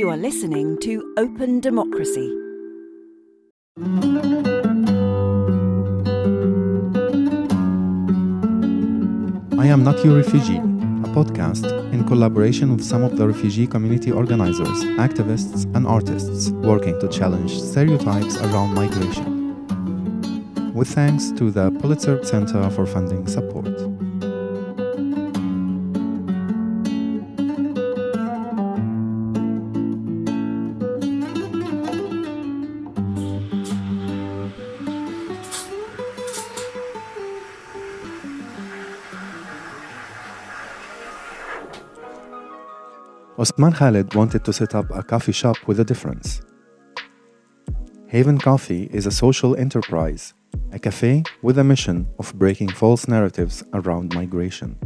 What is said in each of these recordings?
You are listening to Open Democracy. I Am Not Your Refugee, a podcast in collaboration with some of the refugee community organizers, activists, and artists working to challenge stereotypes around migration. With thanks to the Pulitzer Center for funding support. Usman Khalid wanted to set up a coffee shop with a difference. Haven Coffee is a social enterprise, a cafe with a mission of breaking false narratives around migration.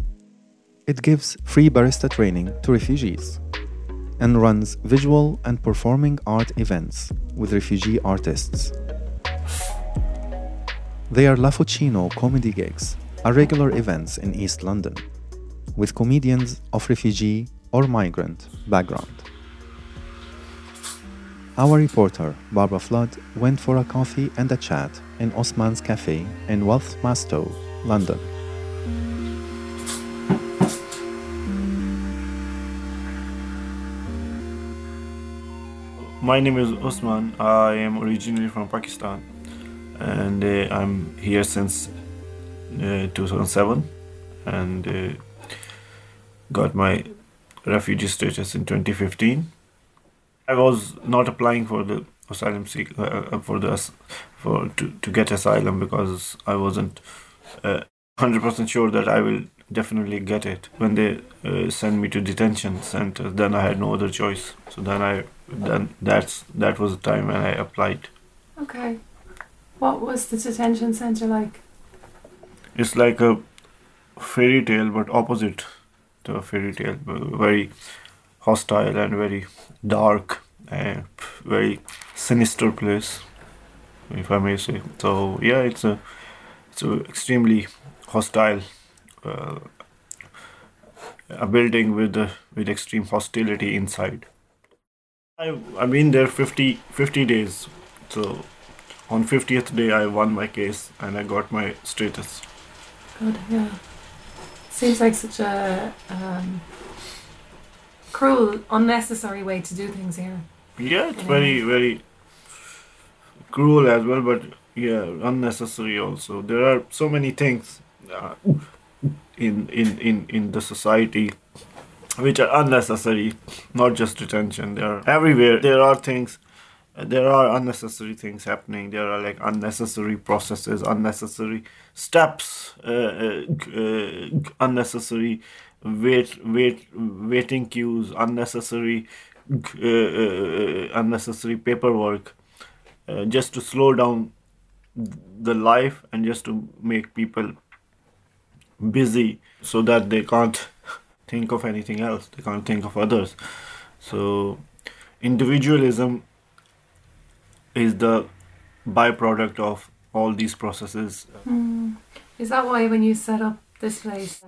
It gives free barista training to refugees and runs visual and performing art events with refugee artists. They are Laff-Uccino comedy gigs, are regular events in East London, with comedians of refugee or migrant background. Our reporter, Bairbre Flood, went for a coffee and a chat in Usman's cafe in Walthamstow, London. My name is Usman. I am originally from Pakistan, and I'm here since 2007, and got my refugee status in 2015. I was not applying for the asylum to get asylum because I wasn't 100% sure that I will definitely get it. When they sent me to detention center, then I had no other choice. So that was the time when I applied. Okay, what was the detention center like? It's like a fairy tale, but opposite. A fairy tale, very hostile and very dark and very sinister place, if I may say. So yeah, it's a extremely hostile a building with extreme hostility inside. I've been there 50 days. So on 50th day I won my case and I got my status. Good, yeah. Seems like such a cruel, unnecessary way to do things here. Yeah, it's very, very cruel as well, but yeah, unnecessary also. There are so many things in the society which are unnecessary, not just detention. They are everywhere. There are unnecessary things happening. There are like unnecessary processes, unnecessary steps, unnecessary waiting queues, unnecessary unnecessary paperwork, just to slow down the life and just to make people busy so that they can't think of anything else. They can't think of others. So individualism is the byproduct of all these processes. Mm. Is that why when you set up this place,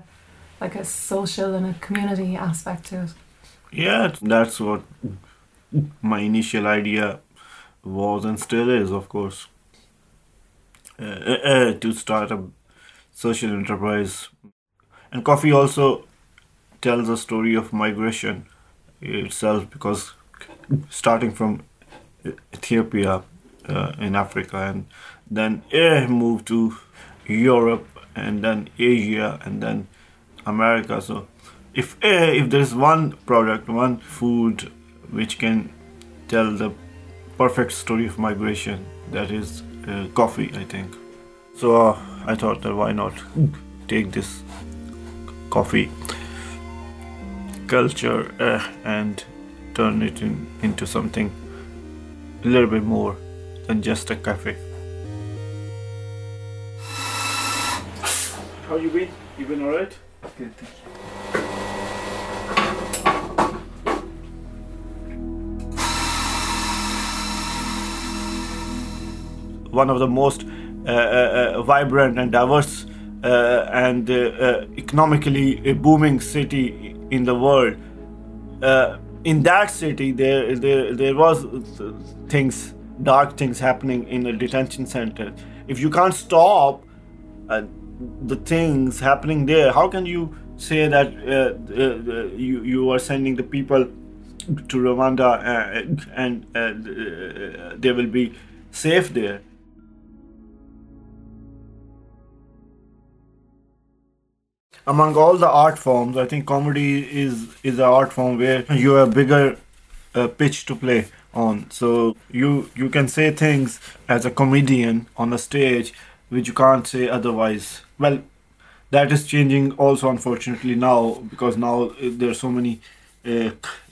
like a social and a community aspect to it? Yeah, that's what my initial idea was and still is, of course, to start a social enterprise. And coffee also tells a story of migration itself, because starting from Ethiopia in Africa, and then moved to Europe, and then Asia, and then America. So if there's one product, one food which can tell the perfect story of migration, that is coffee, I think. So I thought that why not take this coffee culture and turn it into something a little bit more than just a cafe. How you been? You been alright? Good, thank you. One of the most vibrant and diverse and economically booming city in the world in that city, there was things, dark things happening in the detention center. If you can't stop the things happening there, how can you say that you are sending the people to Rwanda and they will be safe there? Among all the art forms, I think comedy is an art form where you have bigger pitch to play on. So you can say things as a comedian on a stage which you can't say otherwise. Well, that is changing also, unfortunately, now, because now there are so many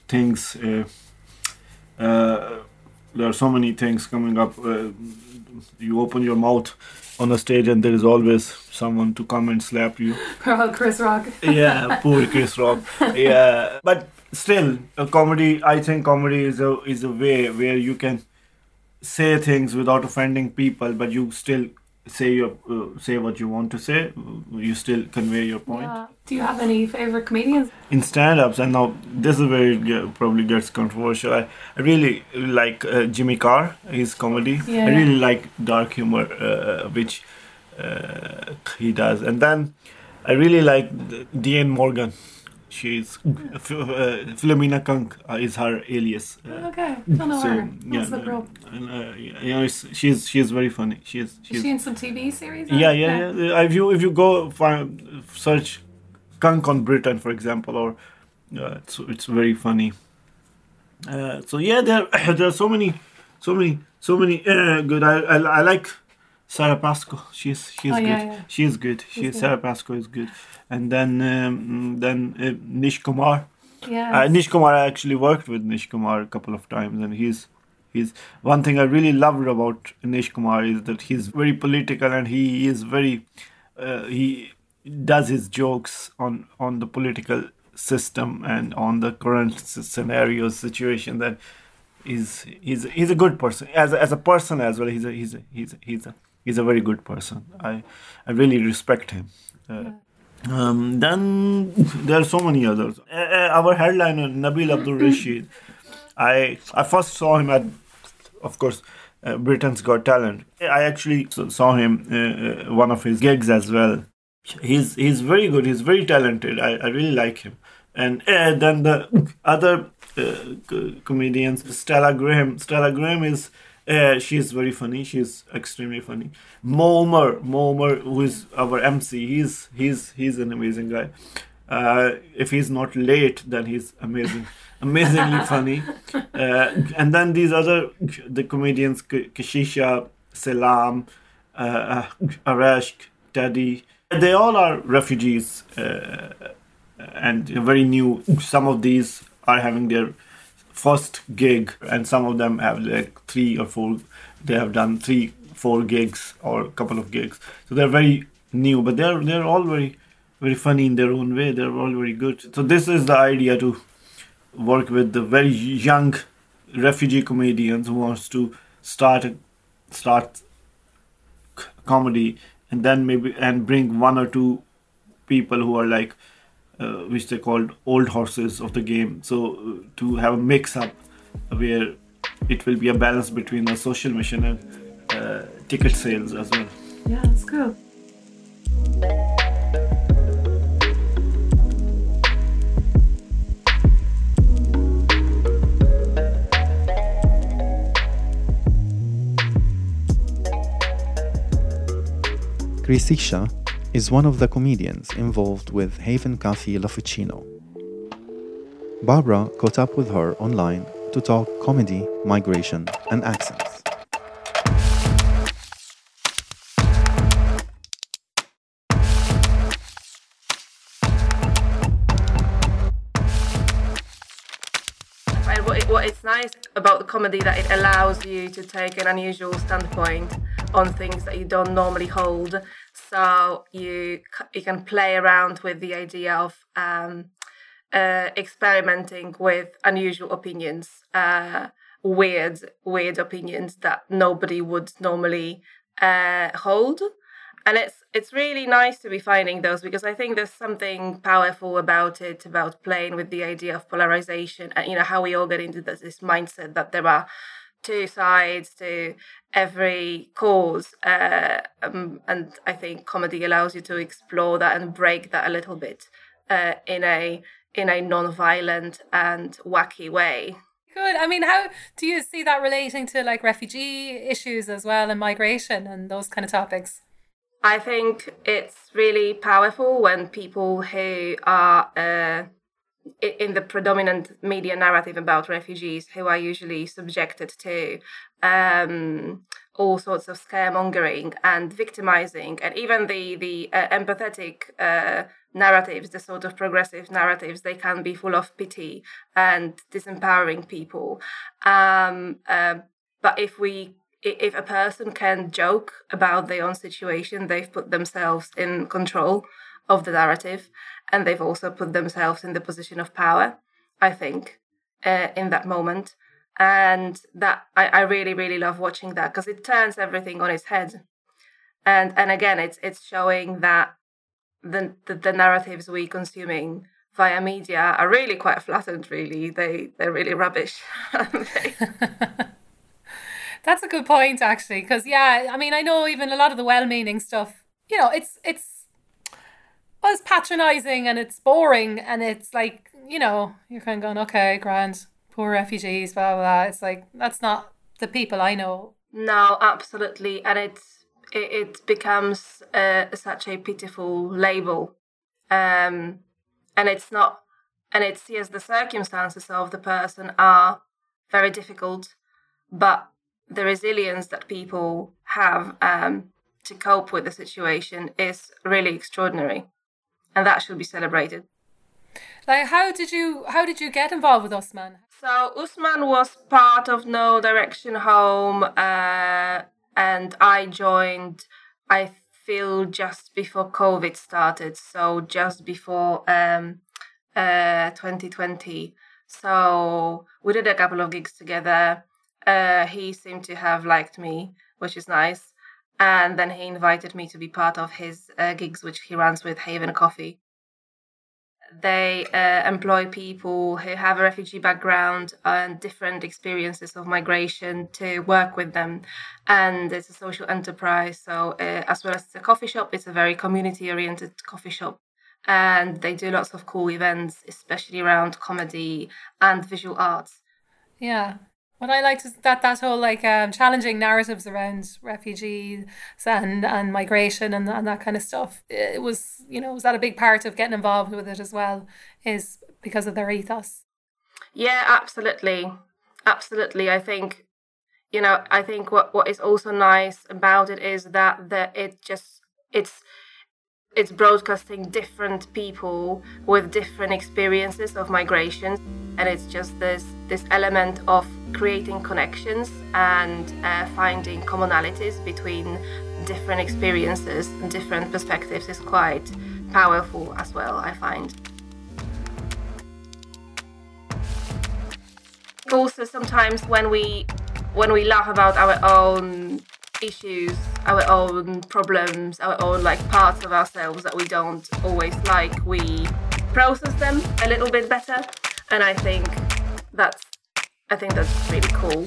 things. There are so many things coming up. You open your mouth on a stage and there is always someone to come and slap you. Poor Chris Rock. Yeah, poor Chris Rock. Yeah, but still, comedy. I think comedy is a way where you can say things without offending people, but you still say what you want to say. You still convey your point. Yeah. Do you have any favorite comedians in stand-ups? And now this is where it probably gets controversial. I really like Jimmy Carr, his comedy. Yeah. I really like dark humor, which he does. And then I really like Diane Morgan. She's Philomena Kunk is her alias. Okay, don't know her. What's the problem? She's very funny. She's is she in some TV series? Yeah. If you go search Kunk on Britain, for example, or it's very funny. So yeah, there are so many good. I like Sarah Pascoe. She's good. Yeah. She's good. She's good. Sarah Pascoe is good. And then Nish Kumar. Yeah. Nish Kumar, I actually worked with Nish Kumar a couple of times, and he's one thing I really loved about Nish Kumar is that he's very political, and he is very he does his jokes on the political system and on the current scenario situation that he's a good person as a person as well. He's a very good person. I really respect him. Then there are so many others. Our headliner Nabil Abdul Rashid. I first saw him at, of course, Britain's Got Talent. I actually saw him one of his gigs as well. He's very good. He's very talented. I really like him. And then the other comedians, Stella Graham. Stella Graham is. She's very funny. She's extremely funny. Moomer, who is our MC, he's an amazing guy. If he's not late, then he's amazingly funny. And then these other the comedians, Kishisha Salam, Arash Daddy. They all are refugees and very new. Some of these are having their first gig, and some of them have like three, four gigs or a couple of gigs, so they're very new, but they're all very, very funny in their own way. They're all very good. So this is the idea, to work with the very young refugee comedians who wants to start comedy, and then maybe bring one or two people who are like which they called old horses of the game. So to have a mix-up where it will be a balance between a social mission and ticket sales as well. Yeah, that's cool. Kryzsia is one of the comedians involved with Haven Coffee Laff-Uccino. Barbara caught up with her online to talk comedy, migration, and accents. And what is nice about the comedy that it allows you to take an unusual standpoint on things that you don't normally hold. So you can play around with the idea of experimenting with unusual opinions, weird opinions that nobody would normally hold. And it's really nice to be finding those, because I think there's something powerful about it, about playing with the idea of polarization and, you know, how we all get into this mindset that there are two sides to every cause. And I think comedy allows you to explore that and break that a little bit in a non-violent and wacky way. Good. I mean, how do you see that relating to like refugee issues as well, and migration and those kind of topics? I think it's really powerful when people who are in the predominant media narrative about refugees, who are usually subjected to all sorts of scaremongering and victimizing, and even the empathetic narratives, the sort of progressive narratives, they can be full of pity and disempowering people. But if a person can joke about their own situation, they've put themselves in control of the narrative, and they've also put themselves in the position of power, I think, in that moment. And that I really, really love watching that, because it turns everything on its head. And again, it's showing that the narratives we're consuming via media are really quite flattened, really. They're really rubbish. That's a good point, actually, because, yeah, I mean, I know even a lot of the well-meaning stuff, you know, it's patronising and it's boring, and it's like, you know, you're kind of going, okay, grand, poor refugees, blah, blah, blah. It's like, that's not the people I know. No, absolutely. And it becomes such a pitiful label. And it's not, and it's, yes, the circumstances of the person are very difficult, but the resilience that people have to cope with the situation is really extraordinary, and that should be celebrated. Like, how did you get involved with Usman? So Usman was part of No Direction Home, and I joined, I feel, just before COVID started, so just before 2020. So we did a couple of gigs together. He seemed to have liked me, which is nice. And then he invited me to be part of his gigs, which he runs with Haven Coffee. They employ people who have a refugee background and different experiences of migration to work with them. And it's a social enterprise. So as well as it's a coffee shop, it's a very community-oriented coffee shop. And they do lots of cool events, especially around comedy and visual arts. Yeah. What I liked is that whole like challenging narratives around refugees and migration and that kind of stuff. It was, you know, was that a big part of getting involved with it as well, is because of their ethos? Yeah, absolutely. Absolutely. I think, you know, I think what is also nice about it is that it just, it's broadcasting different people with different experiences of migration, and it's just this element of creating connections and finding commonalities between different experiences and different perspectives is quite powerful as well, I find. Also, sometimes when we laugh about our own issues, our own problems, our own like parts of ourselves that we don't always like, we process them a little bit better, and I think that's really cool.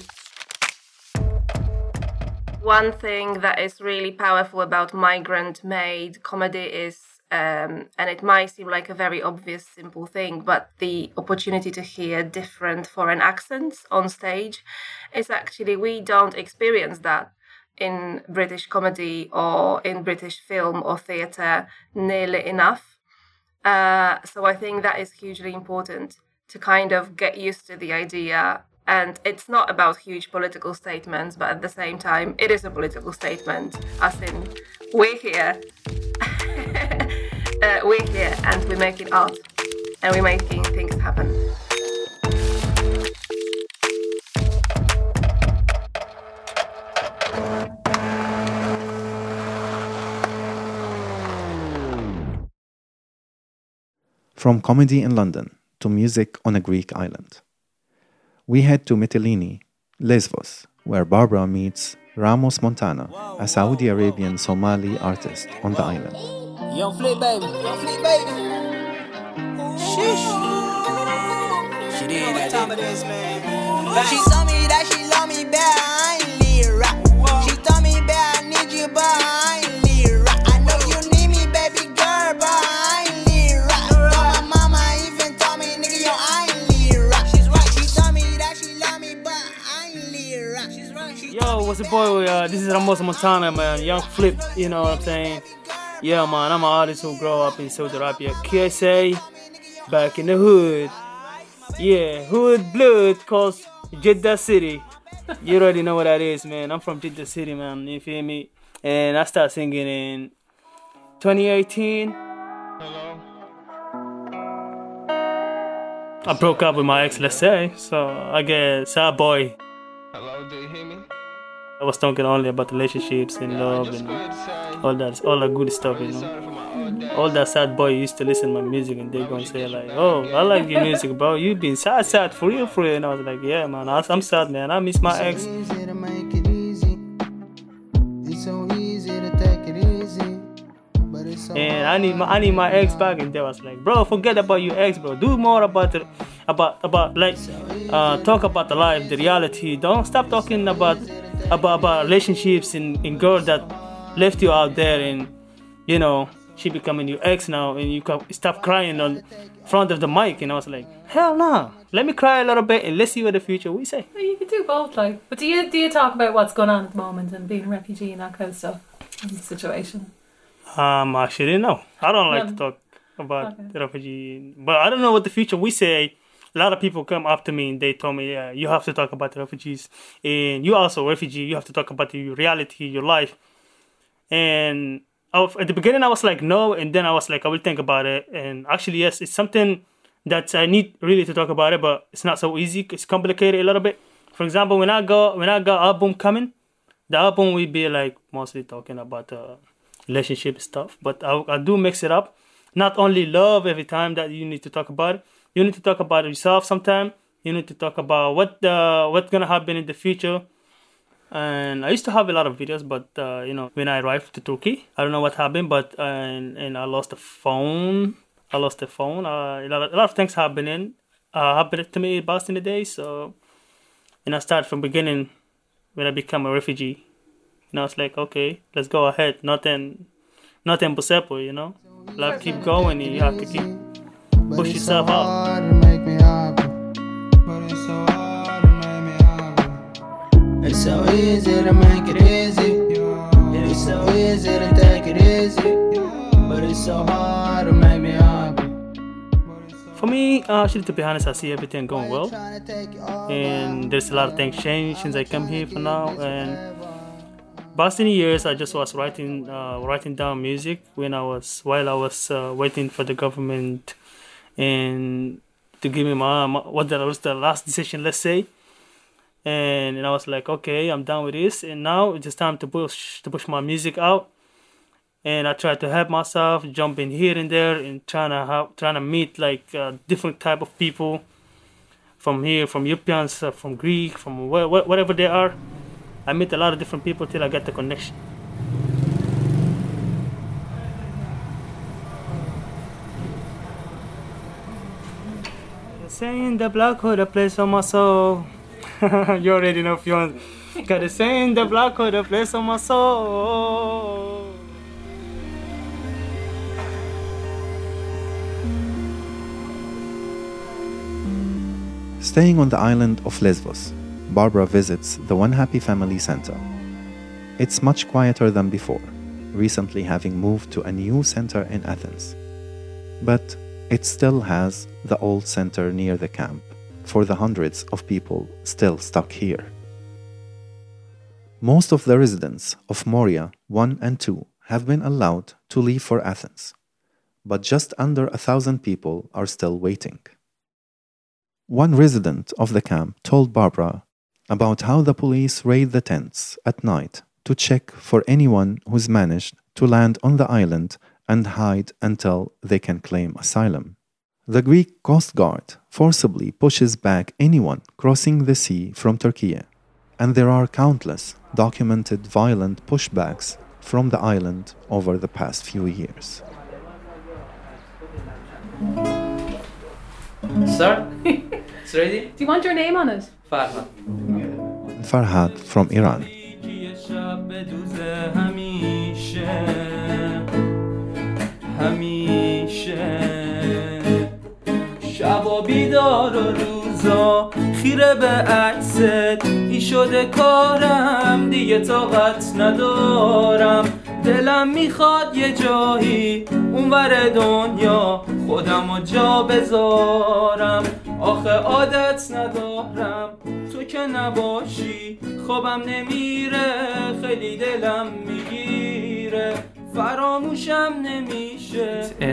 One thing that is really powerful about migrant-made comedy is, and it might seem like a very obvious, simple thing, but the opportunity to hear different foreign accents on stage is actually, we don't experience that in British comedy or in British film or theatre nearly enough. So I think that is hugely important, to kind of get used to the idea. And it's not about huge political statements, but at the same time, it is a political statement, as in, we're here. We're here, and we're making art, and we're making things happen. From comedy in London to music on a Greek island, we head to Mytilene, Lesvos, where Barbara meets Ramozmontana, a Saudi Arabian Somali artist on the island. Yo, flip, baby. Yo, flip, baby. Sheesh. She did that time of this, man. She told me that she love me bad. I ain't leave right. She told me bad. I need you, but I ain't leave right. I know you need me, baby girl, but I ain't leave right. But my mama even told me, nigga, yo, I ain't leave right. She's right. She told me that she love me, but I ain't leave right. She's right. Yo, what's up, boy? This is Ramozmontana, man. Young Flip, you know what I'm saying? Yeah, man, I'm an artist who grew up in Saudi Arabia. KSA, back in the hood. Yeah, hood blood calls Jeddah City. You already know what that is, man. I'm from Jeddah City, man. You feel me? And I started singing in 2018. Hello. I broke up with my ex, let's say. So I get sad boy. Hello, do you hear me? I was talking only about relationships and love and all that good stuff, you know. All that sad boy used to listen to my music and they gonna say like, oh, I like your music, bro. You been sad for real. And I was like, yeah, man, I'm sad, man. I miss my ex. It's so easy to make it easy. It's so easy to take it easy. But it's so and I need my ex back, and they was like, bro, forget about your ex, bro. Do more about it. About like talk about the life, the reality. Don't stop talking about relationships and girls that left you out there, and you know she becoming your ex now, and you can stop crying on front of the mic. And I was like, hell no, let me cry a little bit and let's see what the future we say. Well, you can do both, like, but do you talk about what's going on at the moment and being a refugee and that kind of stuff and the situation? Actually no, I don't like to talk about the refugee, but I don't know what the future we say. A lot of people come up to me and they told me, yeah, you have to talk about the refugees, and you also a refugee, you have to talk about your reality, your life. And at the beginning I was like, no, and then I was like, I will think about it. And actually, yes, it's something that I need really to talk about it, but it's not so easy. It's complicated a little bit. For example, when I got album coming, the album will be like mostly talking about relationship stuff, but I do mix it up. Not only love every time that you need to talk about it. You need to talk about yourself sometime. You need to talk about what's gonna happen in the future. And I used to have a lot of videos, but you know, when I arrived to Turkey, I don't know what happened, but and I lost the phone. A lot of things happened to me back in the day. So, and I started from beginning when I became a refugee. And I was like, okay, let's go ahead. Nothing possible, you know. Life keep going, and you have to keep. Push yourself up. It's so easy to make it easy. It's so easy to take it easy. But it's so hard to make me happy. For me, actually, to be honest, I see everything going well. And there's a lot of things changed since I came here for now. And past in years, I just was writing down music while I was waiting for the government. And to give me my what that was the last decision, let's say, and I was like, okay, I'm done with this, and now it's just time to push my music out. And I tried to help myself, jump in here and there, and trying to meet like different type of people from here, from Europeans, from Greek, from whatever they are. I met a lot of different people till I got the connection. Saying the black hood, a place on my soul. You already know if you want. Gotta say in the black hood, a place on my soul. Staying on the island of Lesvos, Barbara visits the One Happy Family Center. It's much quieter than before, recently having moved to a new center in Athens. But it still has the old center near the camp for the hundreds of people still stuck here. Most of the residents of Moria 1 and 2 have been allowed to leave for Athens, but just under 1,000 people are still waiting. One resident of the camp told Barbara about how the police raid the tents at night to check for anyone who's managed to land on the island and hide until they can claim asylum. The Greek Coast Guard forcibly pushes back anyone crossing the sea from Turkey, and there are countless documented violent pushbacks from the island over the past few years. Sir, it's ready? Do you want your name on it? Farhad. Farhad from Iran. And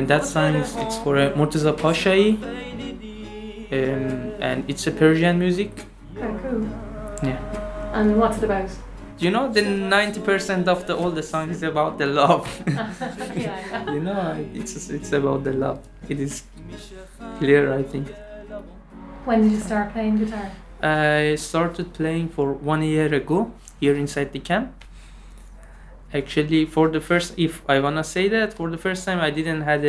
that song is for Morteza Pashaei, and it's a Persian music. Oh, cool. Yeah. And what's it about? You know, the 90% of all the songs is about the love. Yeah. You know, it's about the love. It is clear, I think. When did you start playing guitar? I started playing for 1 year ago here inside the camp. Actually, for the first time I didn't have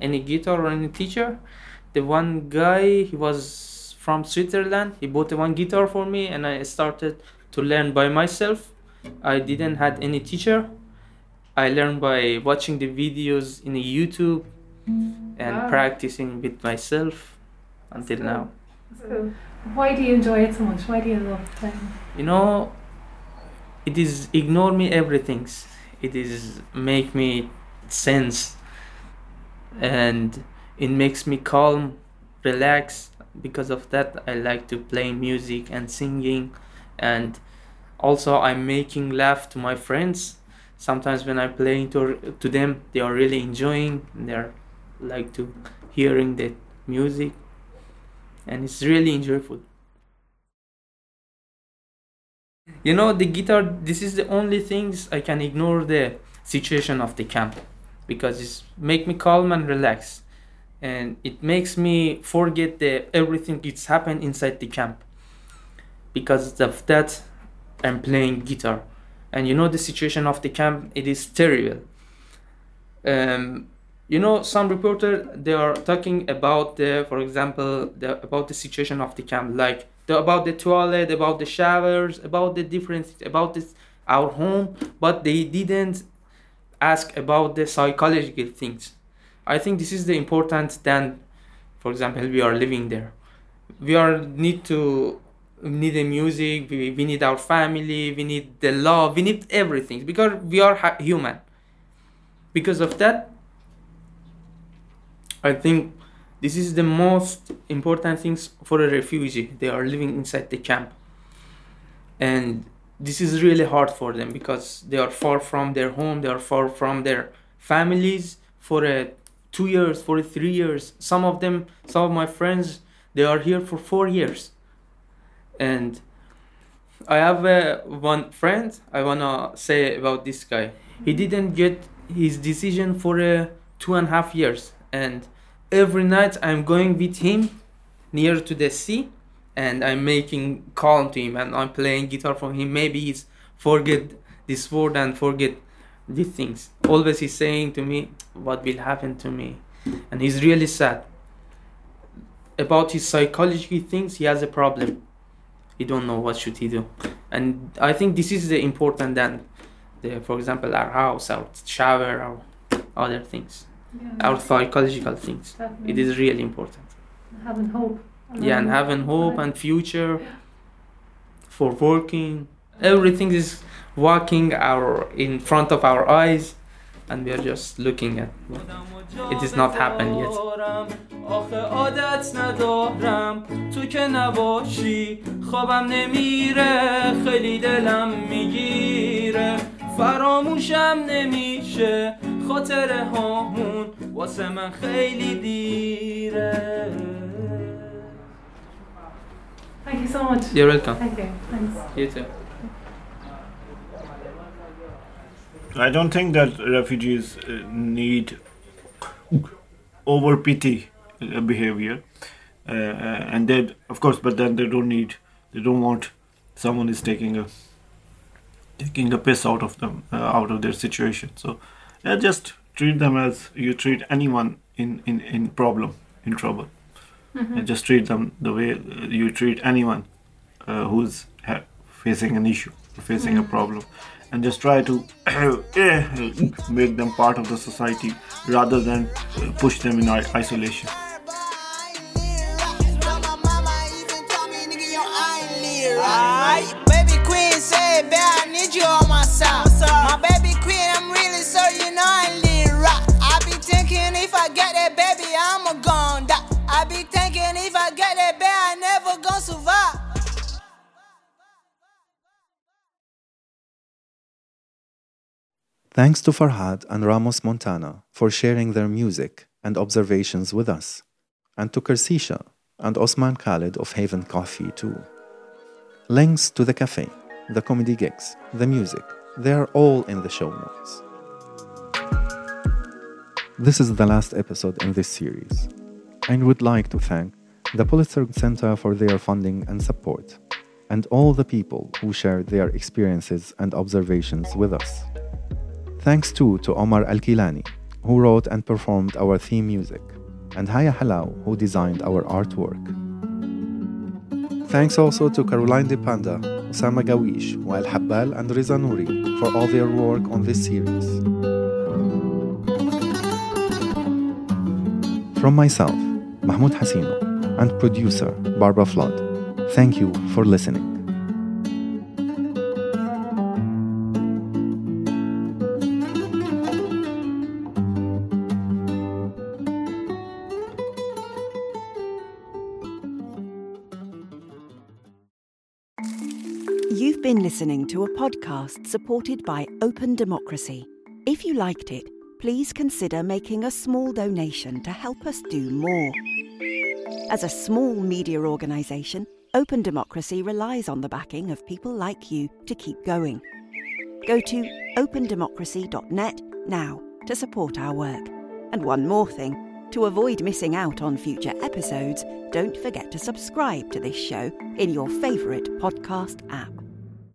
any guitar or any teacher. The one guy, he was from Switzerland, he bought one guitar for me and I started to learn by myself. I didn't have any teacher. I learned by watching the videos in YouTube and practicing with myself until now. So, why do you enjoy it so much? Why do you love playing? You know, it is ignore me everything. It is make me sense, and it makes me calm, relax. Because of that, I like to play music and singing, and also I'm making laugh to my friends. Sometimes when I'm playing to them, they are really enjoying. They're like to hearing the music, and it's really enjoyable. You know, the guitar, this is the only things I can ignore the situation of the camp, because it's make me calm and relax, and it makes me forget everything that's happened inside the camp. Because of that, I'm playing guitar. And you know, the situation of the camp, it is terrible. You know, some reporters, they are talking about about the situation of the camp, like about the toilet, about the showers, about the difference, about this, our home, but they didn't ask about the psychological things. I think this is the important than, for example, we are living there. We need the music, we need our family, we need the love, we need everything, because we are human. Because of that, I think this is the most important things for a refugee. They are living inside the camp. And this is really hard for them because they are far from their home, they are far from their families for 2 years, for 3 years. Some of my friends, they are here for 4 years. And I have one friend, I wanna say about this guy. He didn't get his decision for 2.5 years. And every night I'm going with him near to the sea, and I'm making calm to him, and I'm playing guitar for him. Maybe he's forget this word and forget these things. Always he's saying to me, what will happen to me? And he's really sad. About his psychology things, he has a problem. He don't know what should he do. And I think this is the important than, for example, our house, our shower, our other things. Yeah. Our psychological things. Definitely. It is really important. Having hope. Having hope and future for working. Everything is walking in front of our eyes, and we are just looking at it is not happened yet. Thank you so much. You're welcome. Thank you. Thanks. You too. I don't think that refugees need over-pity behavior, and then, of course, but then they don't want someone is taking a piss out of them, out of their situation. So just treat them as you treat anyone in trouble. Mm-hmm. And just treat them the way you treat anyone who's facing an issue, facing a problem, and just try to make them part of the society rather than push them in isolation. Baby queen said, babe, I need you on my side. My baby queen, I'm really sorry, you know I need rock. I be thinking if I get that baby, I'm a gon' die. I be thinking if I get that baby, I never gon' survive. Thanks to Farhad and Ramozmontana for sharing their music and observations with us, and to Kryzsia and Usman Khalid of Haven Coffee too. Links to the cafe, the comedy gigs, the music, they are all in the show notes. This is the last episode in this series, and would like to thank the Pulitzer Center for their funding and support, and all the people who shared their experiences and observations with us. Thanks too to Omar Alkilani, who wrote and performed our theme music, and Haya Halaw, who designed our artwork. Thanks also to Caroline Dipanda, Osama Gaweesh, Wael Habbal, and Reza Nouri for all their work on this series. From myself, Mahmoud Hassino, and producer Bairbre Flood, thank you for listening. Been listening to a podcast supported by Open Democracy. If you liked it, please consider making a small donation to help us do more. As a small media organisation, Open Democracy relies on the backing of people like you to keep going. Go to opendemocracy.net now to support our work. And one more thing, to avoid missing out on future episodes, don't forget to subscribe to this show in your favourite podcast app.